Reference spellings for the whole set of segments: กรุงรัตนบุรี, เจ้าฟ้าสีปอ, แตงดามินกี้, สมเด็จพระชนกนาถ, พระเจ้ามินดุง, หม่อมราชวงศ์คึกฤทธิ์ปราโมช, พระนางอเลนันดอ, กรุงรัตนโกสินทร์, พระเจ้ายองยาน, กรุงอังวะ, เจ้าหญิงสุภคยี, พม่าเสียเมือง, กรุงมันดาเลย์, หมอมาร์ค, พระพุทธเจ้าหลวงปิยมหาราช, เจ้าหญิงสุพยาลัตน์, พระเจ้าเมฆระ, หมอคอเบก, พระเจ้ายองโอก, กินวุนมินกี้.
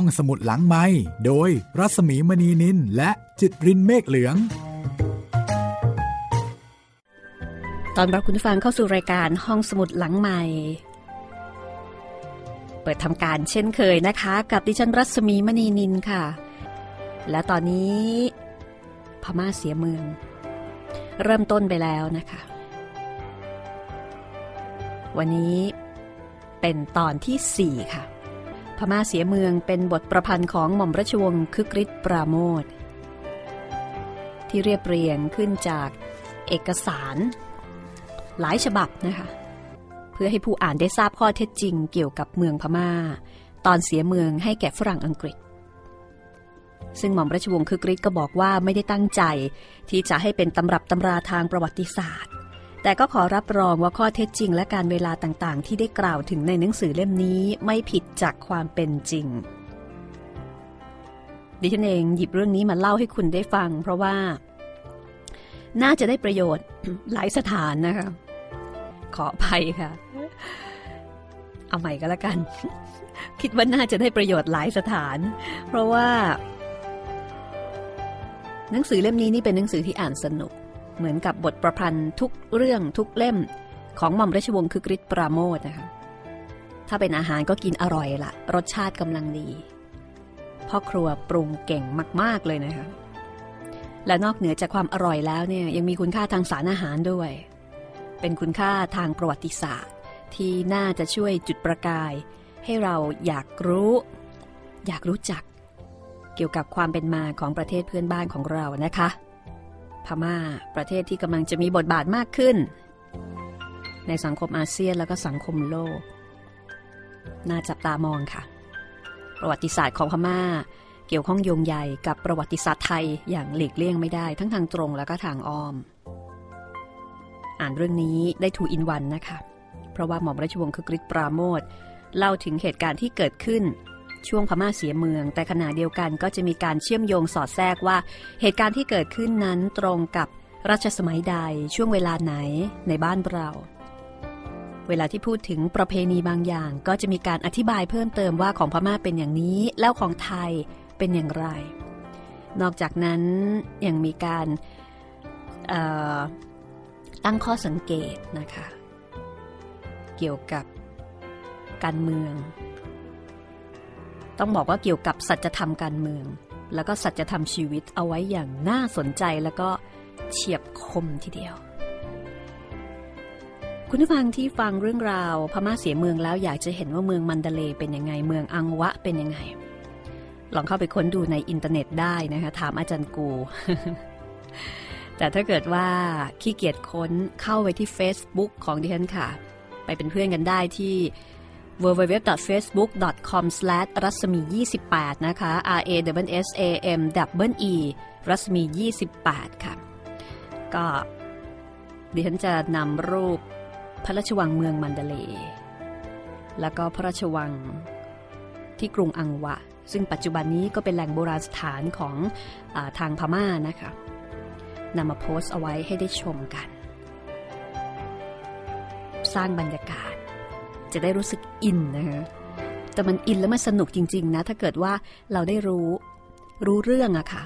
ห้องสมุดหลังไมค์โดยรัสมีมณีนินและจิตรินเมฆเหลืองตอนรับคุณผู้ฟังเข้าสู่รายการห้องสมุดหลังไมค์เปิดทำการเช่นเคยนะคะกับดิฉันรัสมีมณีนินค่ะและตอนนี้พม่าเสียเมืองเริ่มต้นไปแล้วนะคะวันนี้เป็นตอนที่4ค่ะพม่าเสียเมืองเป็นบทประพันธ์ของหม่อมราชวงศ์คึกฤทธิ์ปราโมชที่เรียบเรียงขึ้นจากเอกสารหลายฉบับนะคะเพื่อให้ผู้อ่านได้ทราบข้อเท็จจริงเกี่ยวกับเมืองพม่าตอนเสียเมืองให้แก่ฝรั่งอังกฤษซึ่งหม่อมราชวงศ์คึกฤทธิ์ก็บอกว่าไม่ได้ตั้งใจที่จะให้เป็นตำรับตำราทางประวัติศาสตร์แต่ก็ขอรับรองว่าข้อเท็จจริงและการเวลาต่างๆที่ได้กล่าวถึงในหนังสือเล่มนี้ไม่ผิดจากความเป็นจริงดิฉันเองหยิบเรื่องนี้มาเล่าให้คุณได้ฟังเพราะว่าน่าจะได้ประโยชน์ หลายสถานนะคะขออภัยค่ะเอาใหม่ก็แล้วกัน คิดว่าน่าจะได้ประโยชน์หลายสถานเพราะว่าหนังสือเล่มนี้นี่เป็นหนังสือที่อ่านสนุกเหมือนกับบทประพันธ์ทุกเรื่องทุกเล่มของหม่อมราชวงศ์คึกฤทธิ์ปราโมชนะคะถ้าเป็นอาหารก็กินอร่อยละรสชาติกำลังดีพ่อครัวปรุงเก่งมากๆเลยนะคะและนอกเหนือจากความอร่อยแล้วเนี่ยยังมีคุณค่าทางสารอาหารด้วยเป็นคุณค่าทางประวัติศาสตร์ที่น่าจะช่วยจุดประกายให้เราอยากรู้จักเกี่ยวกับความเป็นมาของประเทศเพื่อนบ้านของเรานะคะพม่าประเทศที่กำลังจะมีบทบาทมากขึ้นในสังคมอาเซียนแล้วก็สังคมโลกน่าจับตามองค่ะประวัติศาสตร์ของพม่าเกี่ยวข้องโยงใยกับประวัติศาสตร์ไทยอย่างหลีกเลี่ยงไม่ได้ทั้งทางตรงและก็ทางอ้อมอ่านเรื่องนี้ได้2 in 1นะคะเพราะว่าหม่อมราชวงศ์คึกฤทธิ์ปราโมชเล่าถึงเหตุการณ์ที่เกิดขึ้นช่วงพม่าเสียเมืองแต่ขณะเดียวกันก็จะมีการเชื่อมโยงสอดแทรกว่าเหตุการณ์ที่เกิดขึ้นนั้นตรงกับรัชสมัยใดช่วงเวลาไหนในบ้านเราเวลาที่พูดถึงประเพณีบางอย่างก็จะมีการอธิบายเพิ่มเติมว่าของพม่าเป็นอย่างนี้แล้วของไทยเป็นอย่างไรนอกจากนั้นยังมีการตั้งข้อสังเกตนะคะเกี่ยวกับการเมืองต้องบอกว่าเกี่ยวกับสัจธรรมการเมืองแล้วก็สัจธรรมชีวิตเอาไว้อย่างน่าสนใจแล้วก็เฉียบคมทีเดียวคุณผู้ฟังที่ฟังเรื่องราวพม่าเสียเมืองแล้วอยากจะเห็นว่าเมืองมันดาเลเป็นยังไงเมืองอังวะเป็นยังไงลองเข้าไปค้นดูในอินเทอร์เน็ตได้นะคะถามอาจารย์กู แต่ถ้าเกิดว่าขี้เกียจค้นเข้าไปที่ Facebook ของดิฉันค่ะไปเป็นเพื่อนกันได้ที่ www.facebook.com/rasmi28 นะคะ RASSAME rasmi28 ค่ะก็ดิฉันจะนำรูปพระราชวังเมืองมันดาเลแล้วก็พระราชวังที่กรุงอังวะซึ่งปัจจุบันนี้ก็เป็นแหล่งโบราณสถานของทางพม่านะคะนำมาโพสต์เอาไว้ให้ได้ชมกันสร้างบรรยากาศจะได้รู้สึกอินนะคะแต่มันอินแล้วมันสนุกจริงๆนะถ้าเกิดว่าเราได้รู้เรื่องอะค่ะ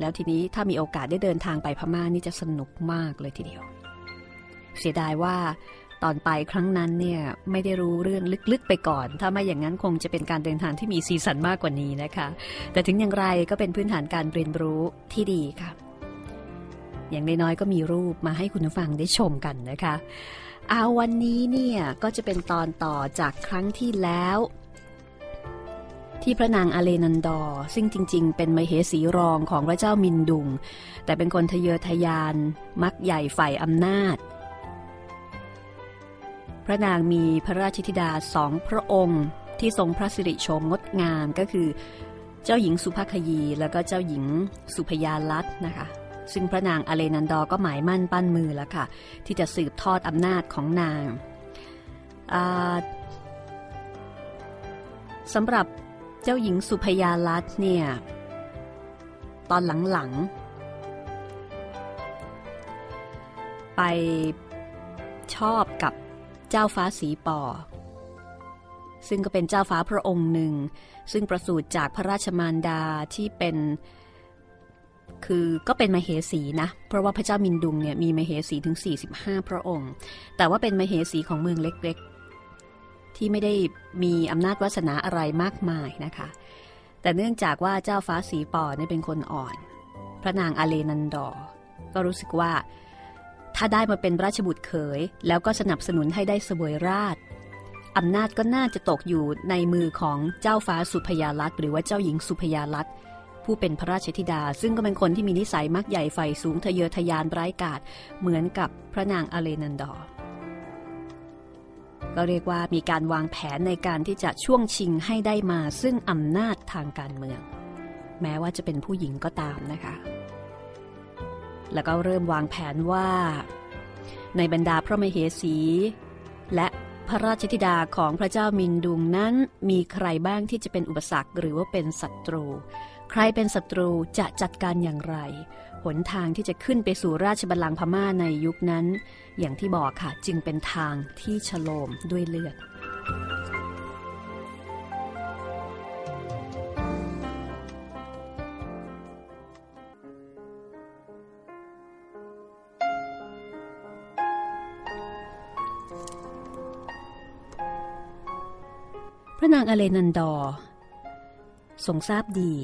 แล้วทีนี้ถ้ามีโอกาสได้เดินทางไปพม่านี่จะสนุกมากเลยทีเดียวเสียดายว่าตอนไปครั้งนั้นเนี่ยไม่ได้รู้เรื่องลึกๆไปก่อนถ้าไม่อย่างนั้นคงจะเป็นการเดินทางที่มีสีสันมากกว่านี้นะคะแต่ถึงอย่างไรก็เป็นพื้นฐานการเรียนรู้ที่ดีค่ะอย่างน้อยๆก็มีรูปมาให้คุณผู้ฟังได้ชมกันนะคะวันนี้เนี่ยก็จะเป็นตอนต่อจากครั้งที่แล้วที่พระนางอเลนันดอซึ่งจริงๆเป็นมเหสีรองของพระเจ้ามินดุงแต่เป็นคนทะเยอทะยานมักใหญ่ใฝ่อำนาจพระนางมีพระราชธิดา2 พระองค์ที่ทรงพระสิริโฉมงดงามก็คือเจ้าหญิงสุภคยีแล้วก็เจ้าหญิงสุพยาลัตน์นะคะซึ่งพระนางอเลนันดอก็หมายมั่นปั้นมือแล้วค่ะที่จะสืบทอดอำนาจของนางสำหรับเจ้าหญิงสุพยาลัตน์เนี่ยตอนหลังๆไปชอบกับเจ้าฟ้าสีปอ ซึ่งก็เป็นเจ้าฟ้าพระองค์หนึ่งซึ่งประสูติจากพระราชมารดาที่เป็นคือก็เป็นมเหสีนะเพราะว่าพระเจ้ามินดุงเนี่ยมีมเหสีถึง45พระองค์แต่ว่าเป็นมเหสีของเมืองเล็กๆที่ไม่ได้มีอำนาจวาสนาอะไรมากมายนะคะแต่เนื่องจากว่าเจ้าฟ้าสีปอเนี่ยเป็นคนอ่อนพระนางอาเลนันดอก็รู้สึกว่าถ้าได้มาเป็นราชบุตรเขยแล้วก็สนับสนุนให้ได้เสวยราชอำนาจก็น่าจะตกอยู่ในมือของเจ้าฟ้าสุพยาลักษณ์หรือว่าเจ้าหญิงสุพยาลักษณ์ผู้เป็นพระราชธิดาซึ่งก็เป็นคนที่มีนิสัยมักใหญ่ไฟสูงทะเยอทะยานร้ายกาจเหมือนกับพระนางอเลนันดอก็เรียกว่ามีการวางแผนในการที่จะช่วงชิงให้ได้มาซึ่งอำนาจทางการเมืองแม้ว่าจะเป็นผู้หญิงก็ตามนะคะแล้วก็เริ่มวางแผนว่าในบรรดาพระมเหสีและพระราชธิดาของพระเจ้ามินดุงนั้นมีใครบ้างที่จะเป็นอุปสรรคหรือว่าเป็นศัตรูใครเป็นศัตรูจะจัดการอย่างไรหนทางที่จะขึ้นไปสู่ราชบัลลังก์พม่าในยุคนั้นอย่างที่บอกค่ะจึงเป็นทางที่ฉโลมด้วยเลือดพระนางอเลนันดอทรงทราบดี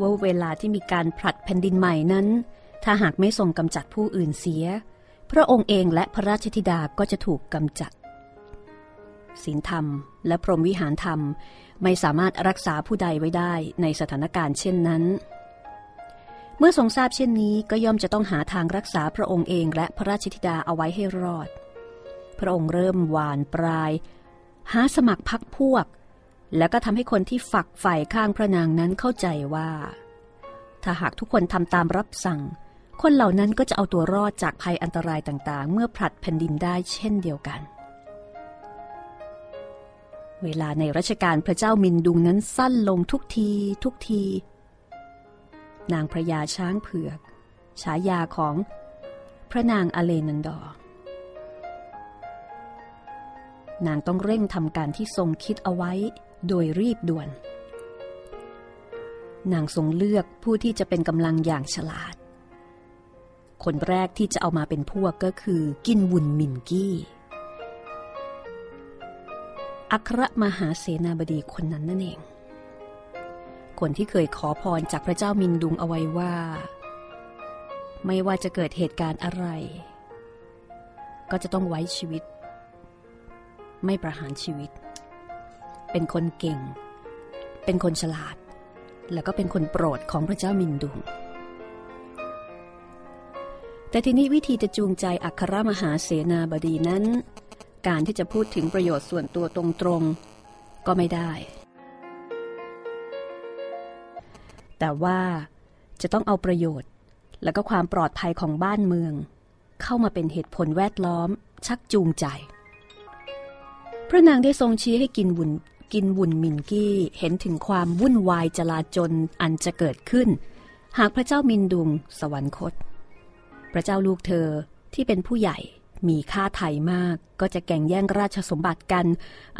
ว่าเวลาที่มีการผลัดแผ่นดินใหม่นั้นถ้าหากไม่ทรงกำจัดผู้อื่นเสียพระองค์เองและพระราชธิดาก็จะถูกกำจัดศีลธรรมและพรหมวิหารธรรมไม่สามารถรักษาผู้ใดไว้ได้ในสถานการณ์เช่นนั้นเมื่อทรงทราบเช่นนี้ก็ย่อมจะต้องหาทางรักษาพระองค์เองและพระราชธิดาเอาไว้ให้รอดพระองค์เริ่มหวานปลายหาสมัครพรรคพวกแล้วก็ทำให้คนที่ฝักใฝ่ข้างพระนางนั้นเข้าใจว่าถ้าหากทุกคนทำตามรับสั่งคนเหล่านั้นก็จะเอาตัวรอดจากภัยอันตรายต่างๆเมื่อผลัดแผ่นดินได้เช่นเดียวกันเวลาในรัชกาลพระเจ้ามินดุงนั้นสั้นลงทุกทีนางพระยาช้างเผือกฉายาของพระนางอเลนันดอนางต้องเร่งทำการที่ทรงคิดเอาไว้โดยรีบด่วนนางทรงเลือกผู้ที่จะเป็นกำลังอย่างฉลาดคนแรกที่จะเอามาเป็นพวกก็คือกินวุนมินกี้อัครมหาเสนาบดีคนนั้นนั่นเองคนที่เคยขอพรจากพระเจ้ามินดุงเอาไว้ว่าไม่ว่าจะเกิดเหตุการณ์อะไรก็จะต้องไว้ชีวิตไม่ประหารชีวิตเป็นคนเก่งเป็นคนฉลาดแล้วก็เป็นคนโปรดของพระเจ้ามินดุงแต่ทีนี้วิธีจะจูงใจอัครมหาเสนาบดีนั้นการที่จะพูดถึงประโยชน์ส่วนตัวตรงๆก็ไม่ได้แต่ว่าจะต้องเอาประโยชน์แล้วก็ความปลอดภัยของบ้านเมืองเข้ามาเป็นเหตุผลแวดล้อมชักจูงใจพระนางได้ทรงชี้ให้กินวุ่นมินกี้เห็นถึงความวุ่นวายจลาจลอันจะเกิดขึ้นหากพระเจ้ามินดุงสวรรคตพระเจ้าลูกเธอที่เป็นผู้ใหญ่มีค่าไถ่มากก็จะแก่งแย่งราชสมบัติกัน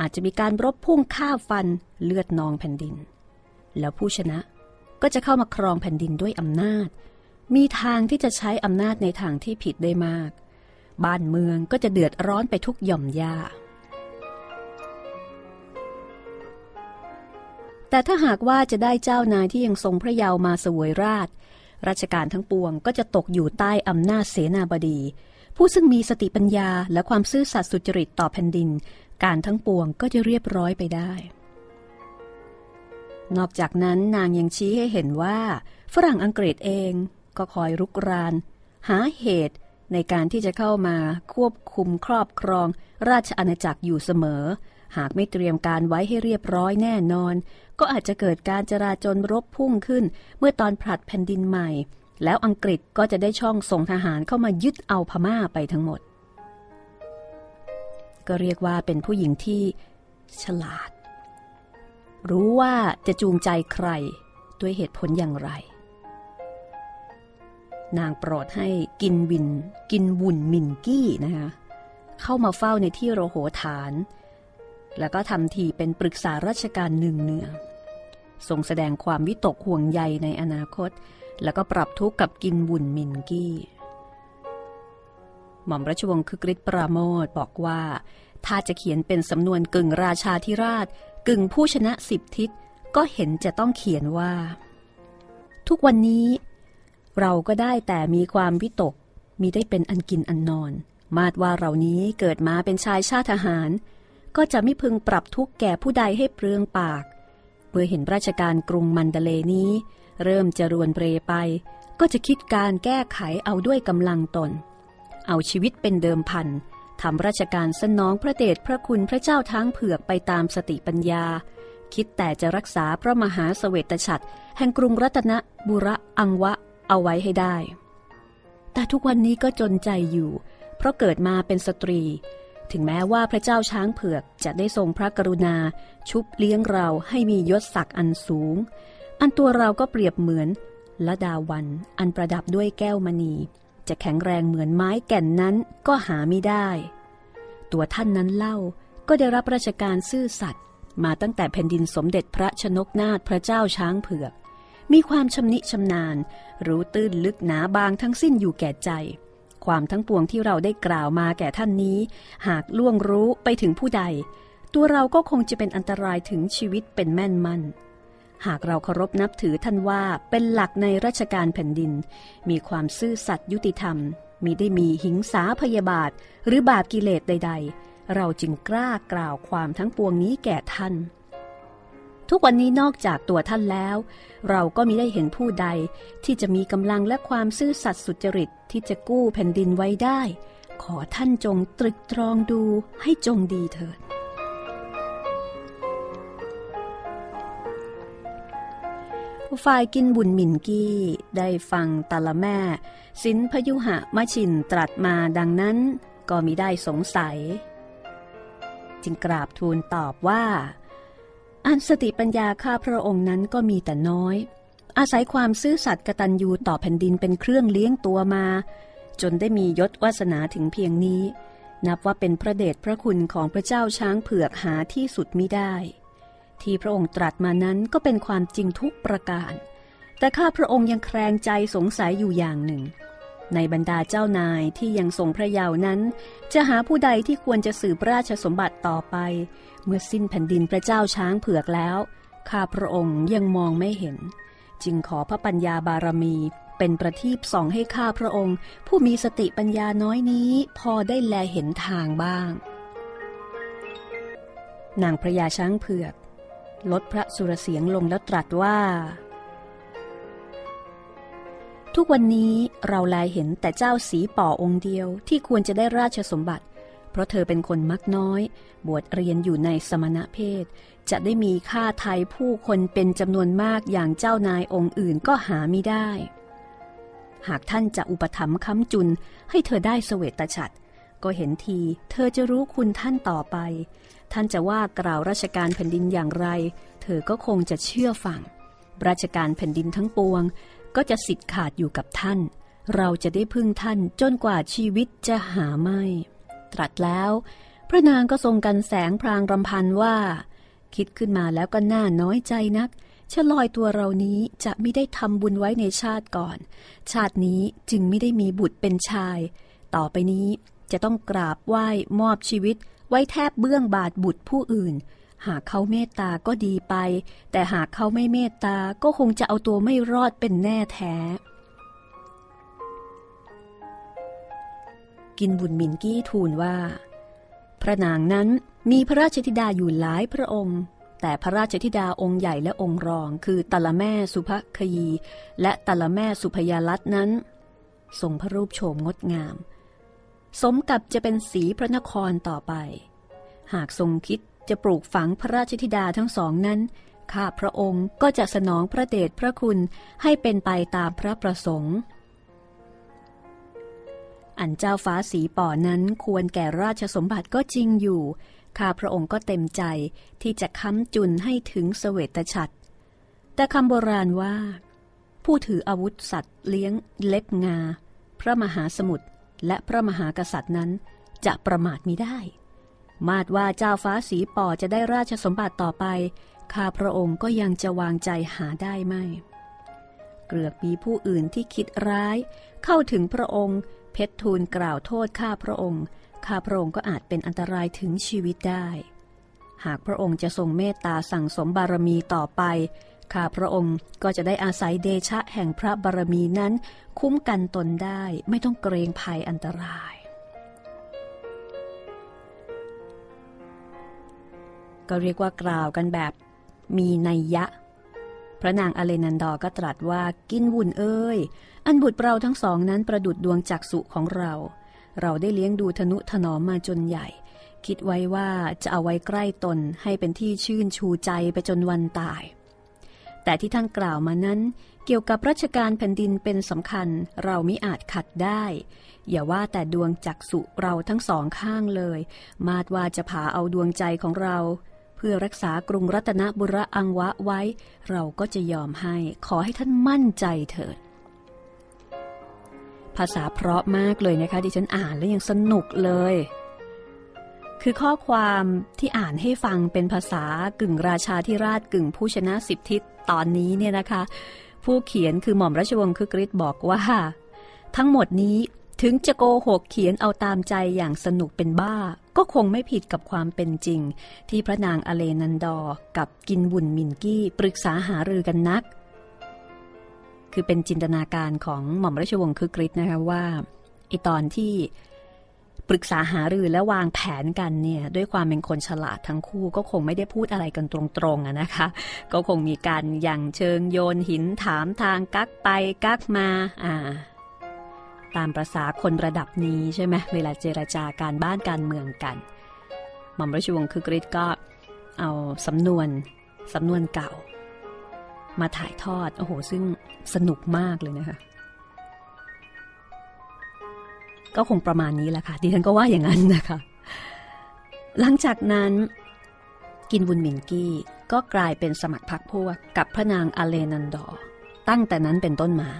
อาจจะมีการรบพุ่งฆ่าฟันเลือดนองแผ่นดินแล้วผู้ชนะก็จะเข้ามาครองแผ่นดินด้วยอำนาจมีทางที่จะใช้อำนาจในทางที่ผิดได้มากบ้านเมืองก็จะเดือดร้อนไปทุกหย่อมหญ้าแต่ถ้าหากว่าจะได้เจ้านายที่ยังทรงพระเยาว์มาเสวยราชราชการทั้งปวงก็จะตกอยู่ใต้อำนาจเสนาบดีผู้ซึ่งมีสติปัญญาและความซื่อสัตย์สุจริตต่อแผ่นดินการทั้งปวงก็จะเรียบร้อยไปได้นอกจากนั้นนางยังชี้ให้เห็นว่าฝรั่งอังกฤษเองก็คอยรุกรานหาเหตุในการที่จะเข้ามาควบคุมครอบครองราชอาณาจักรอยู่เสมอหากไม่เตรียมการไว้ให้เรียบร้อยแน่นอนก็อาจจะเกิดการจราจลรบพุ่งขึ้นเมื่อตอนผลัดแผ่นดินใหม่แล้วอังกฤษก็จะได้ช่องส่งทหารเข้ามายึดเอาพม่าไปทั้งหมดก็เรียกว่าเป็นผู้หญิงที่ฉลาดรู้ว่าจะจูงใจใครด้วยเหตุผลอย่างไรนางโปรดให้กินวุ่นมินกี้นะคะเข้ามาเฝ้าในที่โรโหฐาน แล้วก็ทำทีเป็นปรึกษาราชการเนืองๆทรงแสดงความวิตกห่วงใยในอนาคตแล้วก็ปรับทุกข์กับกินบุญมินกี้หม่อมราชวงศ์คึกฤทธิ์ปราโมทบอกว่าถ้าจะเขียนเป็นสำนวนกึ่งราชาธิราชกึ่งผู้ชนะสิบทิศก็เห็นจะต้องเขียนว่าทุกวันนี้เราก็ได้แต่มีความวิตกมิได้เป็นอันกินอันนอนมาดว่าเรานี้เกิดมาเป็นชายชาติทหารก็จะไม่พึงปรับทุกข์แก่ผู้ใดให้เปลืองปากเมื่อเห็นราชการกรุงมันดะเลย์นี้เริ่มจะรวนเปรไปก็จะคิดการแก้ไขเอาด้วยกำลังตนเอาชีวิตเป็นเดิมพันทำราชการสนองพระเดชพระคุณพระเจ้าทั้งเผือกไปตามสติปัญญาคิดแต่จะรักษาพระมหาเสวตฉัตรแห่งกรุงรัตนบุรีอังวะเอาไว้ให้ได้แต่ทุกวันนี้ก็จนใจอยู่เพราะเกิดมาเป็นสตรีถึงแม้ว่าพระเจ้าช้างเผือกจะได้ทรงพระกรุณาชุบเลี้ยงเราให้มียศศักดิ์อันสูงอันตัวเราก็เปรียบเหมือนลดาวันอันประดับด้วยแก้วมณีจะแข็งแรงเหมือนไม้แก่นนั้นก็หาไม่ได้ตัวท่านนั้นเล่าก็ได้รับราชการซื่อสัตย์มาตั้งแต่แผ่นดินสมเด็จพระชนกนาถพระเจ้าช้างเผือกมีความชำนิชำนาญรู้ตื้นลึกหนาบางทั้งสิ้นอยู่แก่ใจความทั้งปวงที่เราได้กล่าวมาแก่ท่านนี้หากล่วงรู้ไปถึงผู้ใดตัวเราก็คงจะเป็นอันตรายถึงชีวิตเป็นแม่นมันหากเราเคารพนับถือท่านว่าเป็นหลักในราชการแผ่นดินมีความซื่อสัตย์ยุติธรรมมิได้มีหิงสาพยาบาทหรือบาปกิเลสใดๆเราจึงกล้ากล่าวความทั้งปวงนี้แก่ท่านทุกวันนี้นอกจากตัวท่านแล้วเราก็มิได้เห็นผู้ใดที่จะมีกำลังและความซื่อสัตย์สุจริตที่จะกู้แผ่นดินไว้ได้ขอท่านจงตรึกตรองดูให้จงดีเถิดฝ่ายกินบุญมินกี้ได้ฟังตาละแม่สินพยุหะมชินตรัสมาดังนั้นก็มิได้สงสัยจึงกราบทูลตอบว่าอันสติปัญญาข้าพระองค์นั้นก็มีแต่น้อยอาศัยความซื่อสัตย์กตัญญูต่อแผ่นดินเป็นเครื่องเลี้ยงตัวมาจนได้มียศวาสนาถึงเพียงนี้นับว่าเป็นพระเดชพระคุณของพระเจ้าช้างเผือกหาที่สุดมิได้ที่พระองค์ตรัสมานั้นก็เป็นความจริงทุกประการแต่ข้าพระองค์ยังแคลงใจสงสัยอยู่อย่างหนึ่งในบรรดาเจ้านายที่ยังทรงพระเยาว์นั้นจะหาผู้ใดที่ควรจะสืบราชสมบัติต่อไปเมื่อสิ้นแผ่นดินพระเจ้าช้างเผือกแล้วข้าพระองค์ยังมองไม่เห็นจึงขอพระปัญญาบารมีเป็นประทีปส่องให้ข้าพระองค์ผู้มีสติปัญญาน้อยนี้พอได้แลเห็นทางบ้างนางพระยาช้างเผือกลดพระสุรเสียงลงแล้วตรัสว่าทุกวันนี้เราแลเห็นแต่เจ้าสีป่อองค์เดียวที่ควรจะได้ราชสมบัติเพราะเธอเป็นคนมักน้อยบวชเรียนอยู่ในสมณเพศจะได้มีค่าไทยผู้คนเป็นจำนวนมากอย่างเจ้านายองค์อื่นก็หาไม่ได้หากท่านจะอุปถัมภ์ค้ำจุนให้เธอได้เสวตฉัตรก็เห็นทีเธอจะรู้คุณท่านต่อไปท่านจะว่ากล่าวราชการแผ่นดินอย่างไรเธอก็คงจะเชื่อฟังราชการแผ่นดินทั้งปวงก็จะสิทธิ์ขาดอยู่กับท่านเราจะได้พึ่งท่านจนกว่าชีวิตจะหาไม่ตรัสแล้วพระนางก็ทรงกันแสงพรางรำพันว่าคิดขึ้นมาแล้วก็น่าน้อยใจนักชะลอยตัวเรานี้จะไม่ได้ทำบุญไว้ในชาติก่อนชาตินี้จึงไม่ได้มีบุตรเป็นชายต่อไปนี้จะต้องกราบไหว้มอบชีวิตไว้แทบเบื้องบาทบุตรผู้อื่นหากเขาเมตตาก็ดีไปแต่หากเขาไม่เมตตาก็คงจะเอาตัวไม่รอดเป็นแน่แท้กินบุญมินกี้ทูลว่าพระนางนั้นมีพระราชธิดาอยู่หลายพระองค์แต่พระราชธิดาองค์ใหญ่และองค์รองคือตาละแม่สุภคยีและตาละแม่สุพยาลัตน์นั้นทรงพระรูปโฉมงดงามสมกับจะเป็นสีพระนครต่อไปหากทรงคิดจะปลูกฝังพระราชธิดาทั้งสองนั้นข้าพระองค์ก็จะสนองพระเดชพระคุณให้เป็นไปตามพระประสงค์อันเจ้าฟ้าสีป่อนั้นควรแก่ราชสมบัติก็จริงอยู่ข้าพระองค์ก็เต็มใจที่จะค้ำจุนให้ถึงเสวตฉัตรแต่คำโบราณว่าผู้ถืออาวุธสัตว์เลี้ยงเล็บงาพระมหาสมุทรและพระมหากษัตริย์นั้นจะประมาทมิได้ มาดว่าเจ้าฟ้าสีป่อจะได้ราชสมบัติต่อไปข้าพระองค์ก็ยังจะวางใจหาได้ไม่เกลือกมีผู้อื่นที่คิดร้ายเข้าถึงพระองค์เพชรทูลกล่าวโทษข้าพระองค์ก็อาจเป็นอันตรายถึงชีวิตได้หากพระองค์จะทรงเมตตาสั่งสมบารมีต่อไปข้าพระองค์ก็จะได้อาศัยเดชะแห่งพระบารมีนั้นคุ้มกันตนได้ไม่ต้องเกรงภัยอันตรายก็เรียกว่ากล่าวกันแบบมีนัยยะพระนางอเลนันดอก็ตรัสว่ากินวุ่นเอ้ยอันบุตรเราทั้งสองนั้นประดุจดวงจักษุของเราได้เลี้ยงดูทนุถนอมมาจนใหญ่คิดไว้ว่าจะเอาไว้ใกล้ตนให้เป็นที่ชื่นชูใจไปจนวันตายแต่ที่ท่านกล่าวมานั้นเกี่ยวกับราชการแผ่นดินเป็นสำคัญเรามิอาจขัดได้อย่าว่าแต่ดวงจักษุเราทั้งสองข้างเลยมาดว่าจะผาเอาดวงใจของเราเพื่อรักษากรุงรัตนบุรีอังวะไว้เราก็จะยอมให้ขอให้ท่านมั่นใจเถิดภาษาเพราะมากเลยนะคะดิฉันอ่านแล้วยังสนุกเลยคือข้อความที่อ่านให้ฟังเป็นภาษากึ่งราชาธิราชกึ่งผู้ชนะสิบทิศตอนนี้เนี่ยนะคะผู้เขียนคือหม่อมราชวงศ์คึกฤทธิ์บอกว่าทั้งหมดนี้ถึงจะโกหกเขียนเอาตามใจอย่างสนุกเป็นบ้าก็คงไม่ผิดกับความเป็นจริงที่พระนางอเลนันดอกับกินวุ่นมินกี้ปรึกษาหารือกันนักคือเป็นจินตนาการของหม่อมราชวงศ์คึกฤทธิ์นะคะว่าไอตอนที่ปรึกษาหารือและวางแผนกันเนี่ยด้วยความเป็นคนฉลาดทั้งคู่ก็คงไม่ได้พูดอะไรกันตรงๆนะคะก็คงมีการอย่างเชิงโยนหินถามทางกักไปกักมาตามประสาคนระดับนี้ใช่ไหมเวลาเจรจาการบ้านการเมืองกันหม่อมราชวงศ์คึกฤทธิ์ก็เอาสำนวนเก่ามาถ่ายทอดโอ้โหซึ่งสนุกมากเลยนะคะก็คงประมาณนี้แหละค่ะดิฉันก็ว่าอย่างนั้นนะคะหลังจากนั้นกินวุ่นมินกี้ก็กลายเป็นสมัครพรรคพวกกับพระนางอเลนันดอตั้งแต่นั้นเป็นต้นมา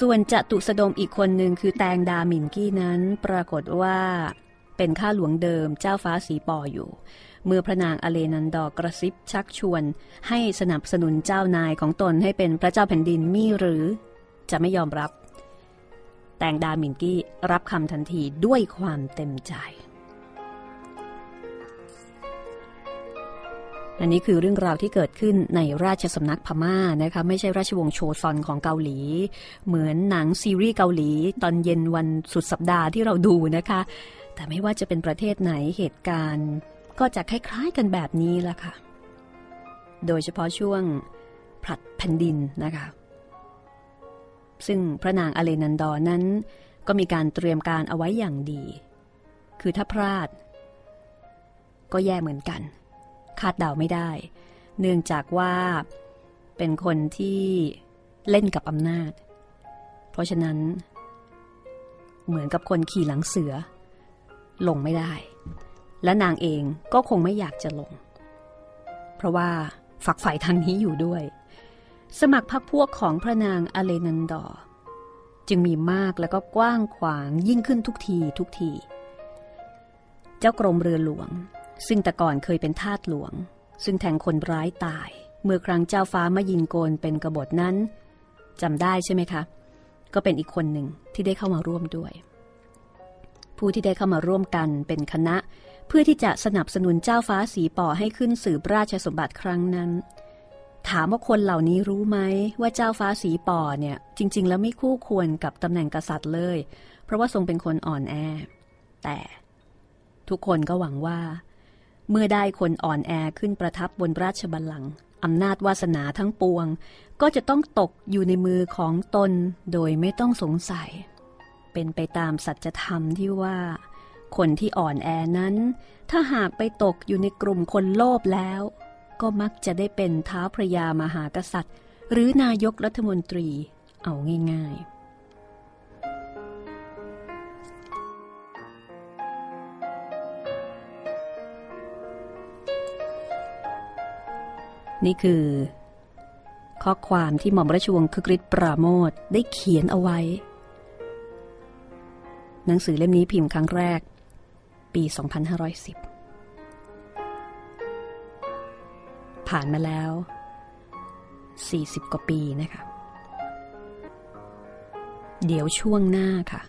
ส่วนจตุสดมอีกคนหนึ่งคือแตงดามินกี้นั้นปรากฏว่าเป็นข้าหลวงเดิมเจ้าฟ้าสีป่ออยู่เมื่อพระนางอเลนันดอกระซิบชักชวนให้สนับสนุนเจ้านายของตนให้เป็นพระเจ้าแผ่นดินมิหรือจะไม่ยอมรับแตงดามินกี้รับคำทันทีด้วยความเต็มใจอันนี้คือเรื่องราวที่เกิดขึ้นในราชสำนักพม่านะคะไม่ใช่ราชวงศ์โชซอนของเกาหลีเหมือนหนังซีรีส์เกาหลีตอนเย็นวันสุดสัปดาห์ที่เราดูนะคะแต่ไม่ว่าจะเป็นประเทศไหนเหตุการณ์ก็จะคล้ายๆกันแบบนี้ล่ะค่ะโดยเฉพาะช่วงผลัดแผ่นดินนะคะซึ่งพระนางอเลนันดอนั้นก็มีการเตรียมการเอาไว้อย่างดีคือถ้าพลาดก็แย่เหมือนกันคาดเดาไม่ได้เนื่องจากว่าเป็นคนที่เล่นกับอำนาจเพราะฉะนั้นเหมือนกับคนขี่หลังเสือลงไม่ได้และนางเองก็คงไม่อยากจะลงเพราะว่าฝักใฝ่ทางนี้อยู่ด้วยสมัครพรรคพวกของพระนางอเลนันดอจึงมีมากแล้วก็กว้างขวางยิ่งขึ้นทุกทีเจ้ากรมเรือหลวงซึ่งแต่ก่อนเคยเป็นทาสหลวงซึ่งแทงคนร้ายตายเมื่อครั้งเจ้าฟ้ามายินโกนเป็นกบฏนั้นจำได้ใช่ไหมคะก็เป็นอีกคนหนึ่งที่ได้เข้ามาร่วมด้วยผู้ที่ได้เข้ามาร่วมกันเป็นคณะเพื่อที่จะสนับสนุนเจ้าฟ้าสีป่อให้ขึ้นสืบราชสมบัติครั้งนั้นถามว่าคนเหล่านี้รู้ไหมว่าเจ้าฟ้าสีป่อเนี่ยจริงๆแล้วไม่คู่ควรกับตำแหน่งกษัตริย์เลยเพราะว่าทรงเป็นคนอ่อนแอแต่ทุกคนก็หวังว่าเมื่อได้คนอ่อนแอขึ้นประทับบนราชบัลลังก์อำนาจวาสนาทั้งปวงก็จะต้องตกอยู่ในมือของตนโดยไม่ต้องสงสัยเป็นไปตามสัจธรรมที่ว่าคนที่อ่อนแอนั้นถ้าหากไปตกอยู่ในกลุ่มคนโลภแล้วก็มักจะได้เป็นท้าวพระยามหากษัตริย์หรือนายกรัฐมนตรีเอาง่ายๆนี่คือข้อความที่หม่อมราชวงศ์คึกฤทธิ์ปราโมทได้เขียนเอาไว้หนังสือเล่มนี้พิมพ์ครั้งแรก ปี 2510 ผ่านมาแล้ว40 กว่าปีนะคะเดี๋ยวช่วงหน้าค่ะ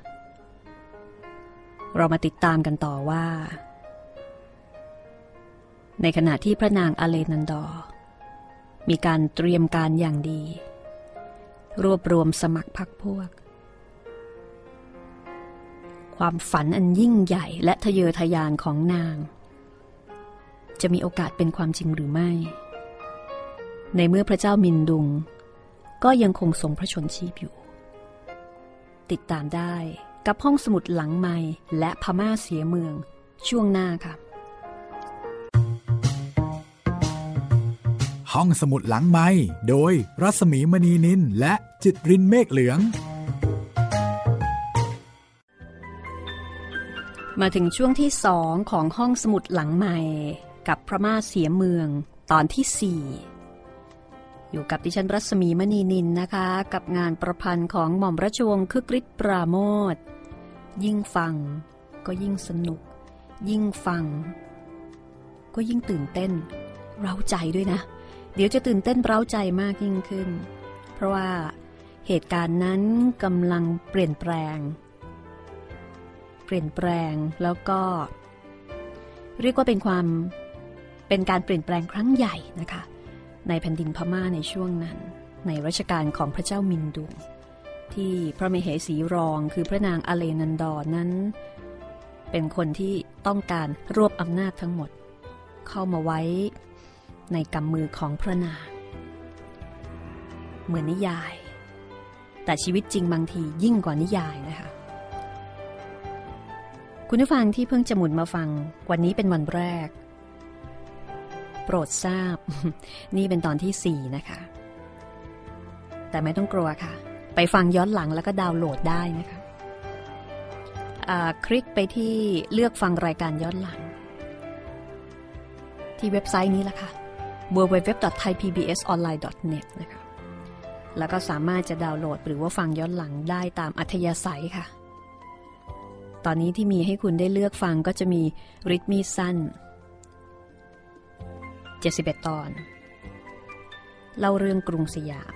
เรามาติดตามกันต่อว่าในขณะที่พระนางอเลนันดอร์มีการเตรียมการอย่างดีรวบรวมสมัครพรรคพวกความฝันอันยิ่งใหญ่และทะเยอทะยานของนางจะมีโอกาสเป็นความจริงหรือไม่ในเมื่อพระเจ้ามินดุงก็ยังคงทรงพระชนชีพอยู่ติดตามได้กับห้องสมุดหลังไมค์และพม่าเสียเมืองช่วงหน้าค่ะห้องสมุดหลังไมค์โดยรัศมีมณีนินและจิตรินเมฆเหลืองมาถึงช่วงที่2ของห้องสมุดหลังไมค์กับพม่าเสียเมืองตอนที่4อยู่กับดิฉันรัศมีมณีนินนะคะกับงานประพันธ์ของหม่อมราชวงศ์คึกฤทธิ์ปราโมชยิ่งฟังก็ยิ่งสนุกยิ่งฟังก็ยิ่งตื่นเต้นเร้าใจด้วยนะเดี๋ยวจะตื่นเต้นเร้าใจมากยิ่งขึ้นเพราะว่าเหตุการณ์นั้นกำลังเปลี่ยนแปลงแล้วก็เรียกว่าเป็นการเปลี่ยนแปลงครั้งใหญ่นะคะในแผ่นดินพม่าในช่วงนั้นในรัชกาลของพระเจ้ามินดุงที่พระมเหสีรองคือพระนางอเลนันดอร์นั้นเป็นคนที่ต้องการรวบอำนาจทั้งหมดเข้ามาไว้ในกำมือของพระนางเหมือนนิยายแต่ชีวิตจริงบางทียิ่งกว่านิยายนะคะคุณผู้ฟังที่เพิ่งจะหมุนมาฟังวันนี้เป็นวันแรกโปรดทราบนี่เป็นตอนที่4นะคะแต่ไม่ต้องกลัวค่ะไปฟังย้อนหลังแล้วก็ดาวน์โหลดได้นะคะคลิกไปที่เลือกฟังรายการย้อนหลังที่เว็บไซต์นี้ละค่ะ www.thaipbsonline.net นะคะแล้วก็สามารถจะดาวน์โหลดหรือว่าฟังย้อนหลังได้ตามอัธยาศัยค่ะตอนนี้ที่มีให้คุณได้เลือกฟังก็จะมีริทมีสั้น71 ตอนเล่าเรื่องกรุงสยาม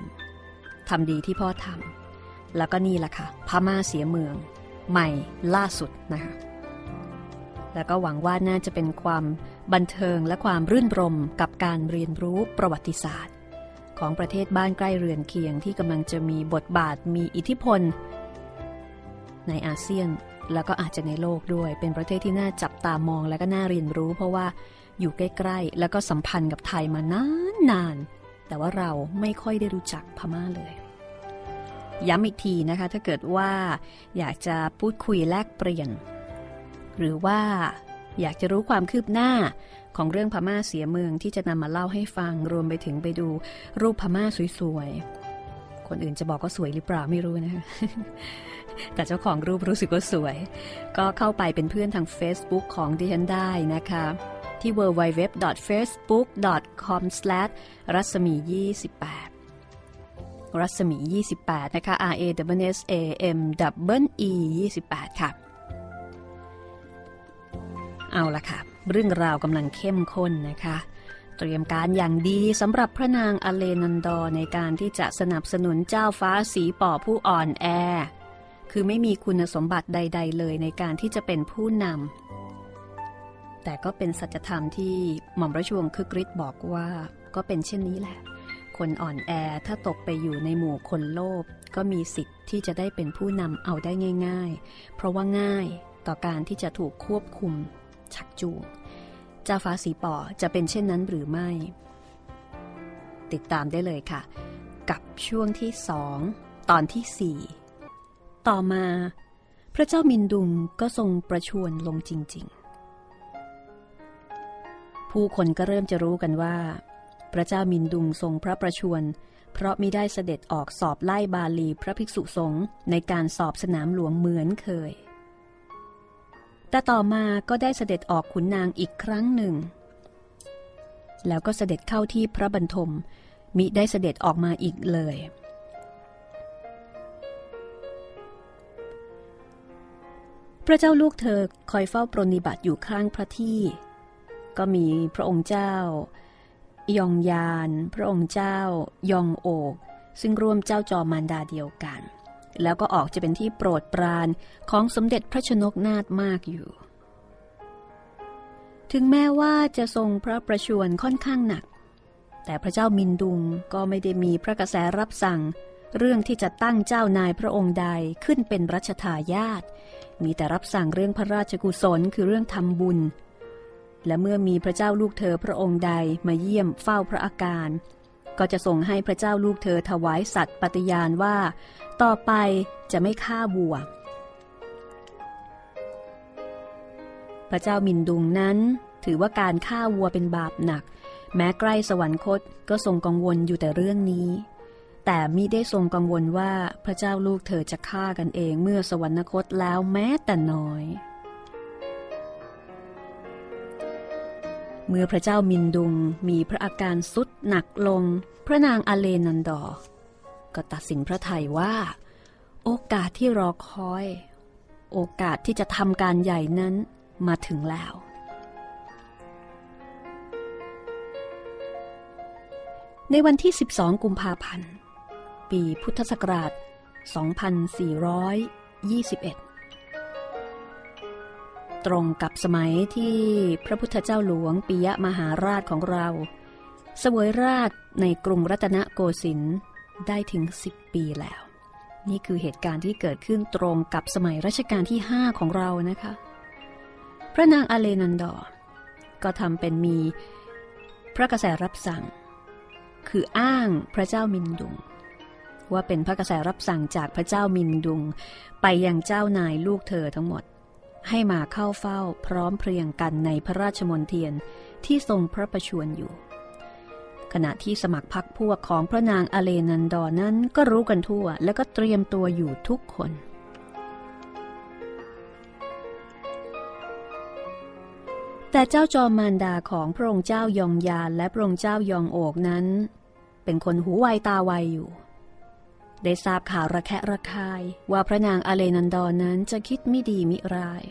ทำดีที่พ่อทำแล้วก็นี่แหละค่ะพม่าเสียเมืองใหม่ล่าสุดนะคะแล้วก็หวังว่าน่าจะเป็นความบันเทิงและความรื่นรมย์กับการเรียนรู้ประวัติศาสตร์ของประเทศบ้านใกล้เรือนเคียงที่กำลังจะมีบทบาทมีอิทธิพลในอาเซียนแล้วก็อาจจะในโลกด้วยเป็นประเทศที่น่าจับตามองและก็น่าเรียนรู้เพราะว่าอยู่ใกล้ๆแล้วก็สัมพันธ์กับไทยมานานๆแต่ว่าเราไม่ค่อยได้รู้จักพม่าเลยย้ำอีกทีนะคะถ้าเกิดว่าอยากจะพูดคุยแลกเปลี่ยนหรือว่าอยากจะรู้ความคืบหน้าของเรื่องพม่าเสียเมืองที่จะนำมาเล่าให้ฟังรวมไปถึงไปดูรูปพม่าสวยๆคนอื่นจะบอกว่าสวยหรือเปล่าไม่รู้นะคะแต่เจ้าของรูปรู้สึกว่าสวยก็เข้าไปเป็นเพื่อนทาง Facebook ของดิฉันได้นะคะที่ www.facebook.com/rasmi28 rasmi28 นะคะ RASAME28 ค่ะเอาล่ะค่ะเรื่องราวกำลังเข้มข้นนะคะเตรียมการอย่างดีสำหรับพระนางอเลนันดอร์ในการที่จะสนับสนุนเจ้าฟ้าสีป่อผู้อ่อนแอคือไม่มีคุณสมบัติใดๆเลยในการที่จะเป็นผู้นำแต่ก็เป็นสัจธรรมที่หม่อมราชวงศ์คึกฤทธิ์บอกว่าก็เป็นเช่นนี้แหละคนอ่อนแอถ้าตกไปอยู่ในหมู่คนโลภก็มีสิทธิ์ที่จะได้เป็นผู้นำเอาได้ง่ายๆเพราะว่าง่ายต่อการที่จะถูกควบคุมชักจูงเจ้าฟ้าสีป่อจะเป็นเช่นนั้นหรือไม่ติดตามได้เลยค่ะกับช่วงที่2ตอนที่4ต่อมาพระเจ้ามินดุงก็ทรงประชวรลงจริงๆผู้คนก็เริ่มจะรู้กันว่าพระเจ้ามินดุงทรงพระประชวรเพราะมิได้เสด็จออกสอบไล่บาลีพระภิกษุสงฆ์ในการสอบสนามหลวงเหมือนเคยแต่ต่อมาก็ได้เสด็จออกขุนนางอีกครั้งหนึ่งแล้วก็เสด็จเข้าที่พระบรรทมมิได้เสด็จออกมาอีกเลย พระเจ้าลูกเธอคอยเฝ้าปรนนิบัติอยู่ข้างพระที่ก็มีพระองค์เจ้ายองยานพระองค์เจ้ายองโอกซึ่งร่วมเจ้าจอมมารดาเดียวกันแล้วก็ออกจะเป็นที่โปรดปรานของสมเด็จพระชนกนาถมากอยู่ถึงแม้ว่าจะทรงพระประชวรค่อนข้างหนักแต่พระเจ้ามินดุงก็ไม่ได้มีพระกระแสรับสั่งเรื่องที่จะตั้งเจ้านายพระองค์ใดขึ้นเป็นรัชทายาทมีแต่รับสั่งเรื่องพระราชกุศลคือเรื่องทำบุญและเมื่อมีพระเจ้าลูกเธอพระองค์ใดมาเยี่ยมเฝ้าพระอาการก็จะส่งให้พระเจ้าลูกเธอถวายสัตย์ปฏิญาณว่าต่อไปจะไม่ฆ่าวัวพระเจ้ามินดุงนั้นถือว่าการฆ่าวัวเป็นบาปหนักแม้ใกล้สวรรคตก็ทรงกังวลอยู่แต่เรื่องนี้แต่มิได้ทรงกังวลว่าพระเจ้าลูกเธอจะฆ่ากันเองเมื่อสวรรคตแล้วแม้แต่น้อยเมื่อพระเจ้ามินดุงมีพระอาการทรุดหนักลงพระนางอเลนันดอก็ตัดสินพระทัยว่าโอกาสที่รอคอยโอกาสที่จะทำการใหญ่นั้นมาถึงแล้วในวันที่12กุมภาพันธ์ปีพุทธศักราช2421ตรงกับสมัยที่พระพุทธเจ้าหลวงปิยมหาราชของเราเสวยราชในกรุงรัตนโกสินทร์ได้ถึง10ปีแล้วนี่คือเหตุการณ์ที่เกิดขึ้นตรงกับสมัยรัชกาลที่5ของเรานะคะพระนางอเลนันดอก็ทำเป็นมีพระกระแสรับสั่งคืออ้างพระเจ้ามินดุงว่าเป็นพระกระแสรับสั่งจากพระเจ้ามินดุงไปยังเจ้านายลูกเธอทั้งหมดให้มาเข้าเฝ้าพร้อมเพรียงกันในพระราชมณฑียนที่ทรงพระประชวรอยู่ขณะที่สมัครพรรคพวกของพระนางอเลนันดอนั้นก็รู้กันทั่วและก็เตรียมตัวอยู่ทุกคนแต่เจ้าจอมมารดาของพระองค์เจ้ายองยานและพระองค์เจ้ายองโอกนั้นเป็นคนหูไวตาไวอยู่ได้ทราบข่าวระแคะระคายว่าพระนางอเลนันดอนั้นจะคิดมิดีมิร้าย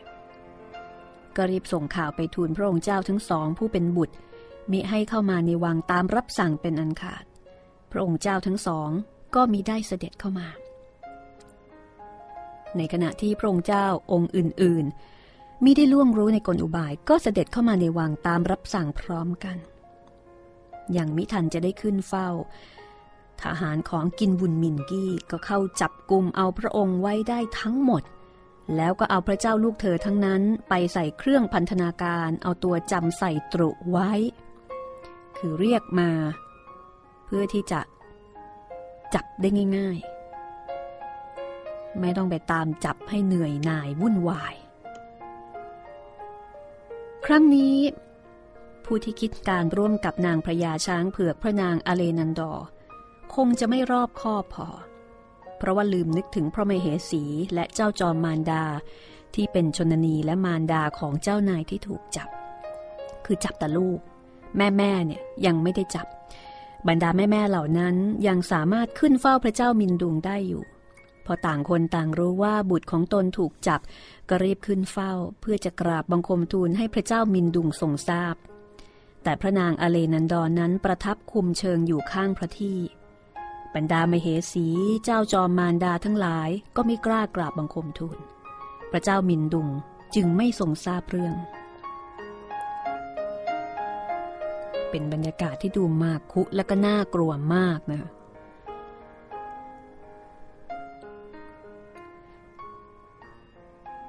ก็รีบส่งข่าวไปทูลพระองค์เจ้าทั้งสองผู้เป็นบุตรมิให้เข้ามาในวังตามรับสั่งเป็นอันขาดพระองค์เจ้าทั้งสองก็มิได้เสด็จเข้ามาในขณะที่พระองค์เจ้าองค์อื่นๆมิได้ล่วงรู้ในกลอุบายก็เสด็จเข้ามาในวังตามรับสั่งพร้อมกันอย่างมิทันจะได้ขึ้นเฝ้าทหารของกินบุญมินกี้ก็เข้าจับกุมเอาพระองค์ไว้ได้ทั้งหมดแล้วก็เอาพระเจ้าลูกเธอทั้งนั้นไปใส่เครื่องพันธนาการเอาตัวจำใส่ตรุไว้คือเรียกมาเพื่อที่จะจับได้ง่ายๆไม่ต้องไปตามจับให้เหนื่อยหน่ายวุ่นวายครั้งนี้ผู้ที่คิดการร่วมกับนางพระยาช้างเผือกพระนางอเลนันดอคงจะไม่รอบคอบพอเพราะว่าลืมนึกถึงพระมเหสีและเจ้าจอมมารดาที่เป็นชนนีและมารดาของเจ้านายที่ถูกจับคือจับแต่ลูกแม่ๆเนี่ยยังไม่ได้จับบรรดาแม่ๆเหล่านั้นยังสามารถขึ้นเฝ้าพระเจ้ามินดุงได้อยู่พอต่างคนต่างรู้ว่าบุตรของตนถูกจับก็รีบขึ้นเฝ้าเพื่อจะกราบบังคมทูลให้พระเจ้ามินดุงทรงทราบแต่พระนางอเลนันดอนั้นประทับคุมเชิงอยู่ข้างพระที่บรรดามเหสีเจ้าจอมมารดาทั้งหลายก็ไม่กล้ากราบบังคมทูลพระเจ้ามินดุงจึงไม่ทรงทราบเรื่องเป็นบรรยากาศที่ดูมาคุและก็น่ากลัวมากนะ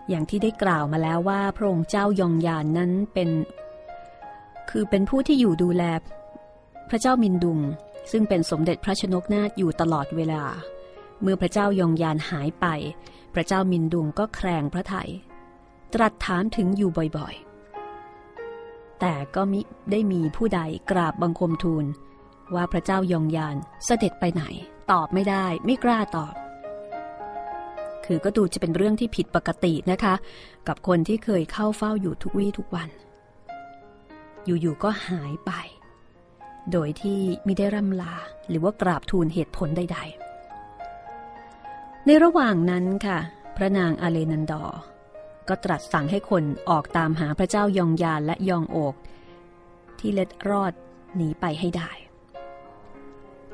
อย่างที่ได้กล่าวมาแล้วว่าพระองค์เจ้ายองยานนั้นเป็นผู้ที่อยู่ดูแลพระเจ้ามินดุงซึ่งเป็นสมเด็จพระชนกนาถอยู่ตลอดเวลาเมื่อพระเจ้ายองยานหายไปพระเจ้ามินดุงก็แครงพระทัยตรัสถามถึงอยู่บ่อยๆแต่ก็มิได้มีผู้ใดกราบบังคมทูลว่าพระเจ้ายองยานเสด็จไปไหนตอบไม่ได้ไม่กล้าตอบคือก็ดูจะเป็นเรื่องที่ผิดปกตินะคะกับคนที่เคยเข้าเฝ้าอยู่ทุกวี่ทุกวันอยู่ๆก็หายไปโดยที่มิได้ร่ำลาหรือว่ากราบทูลเหตุผลใดๆในระหว่างนั้นค่ะพระนางอเลนันดอ ก็ตรัสสั่งให้คนออกตามหาพระเจ้ายองยานและยองโอกที่เล็ดรอดหนีไปให้ได้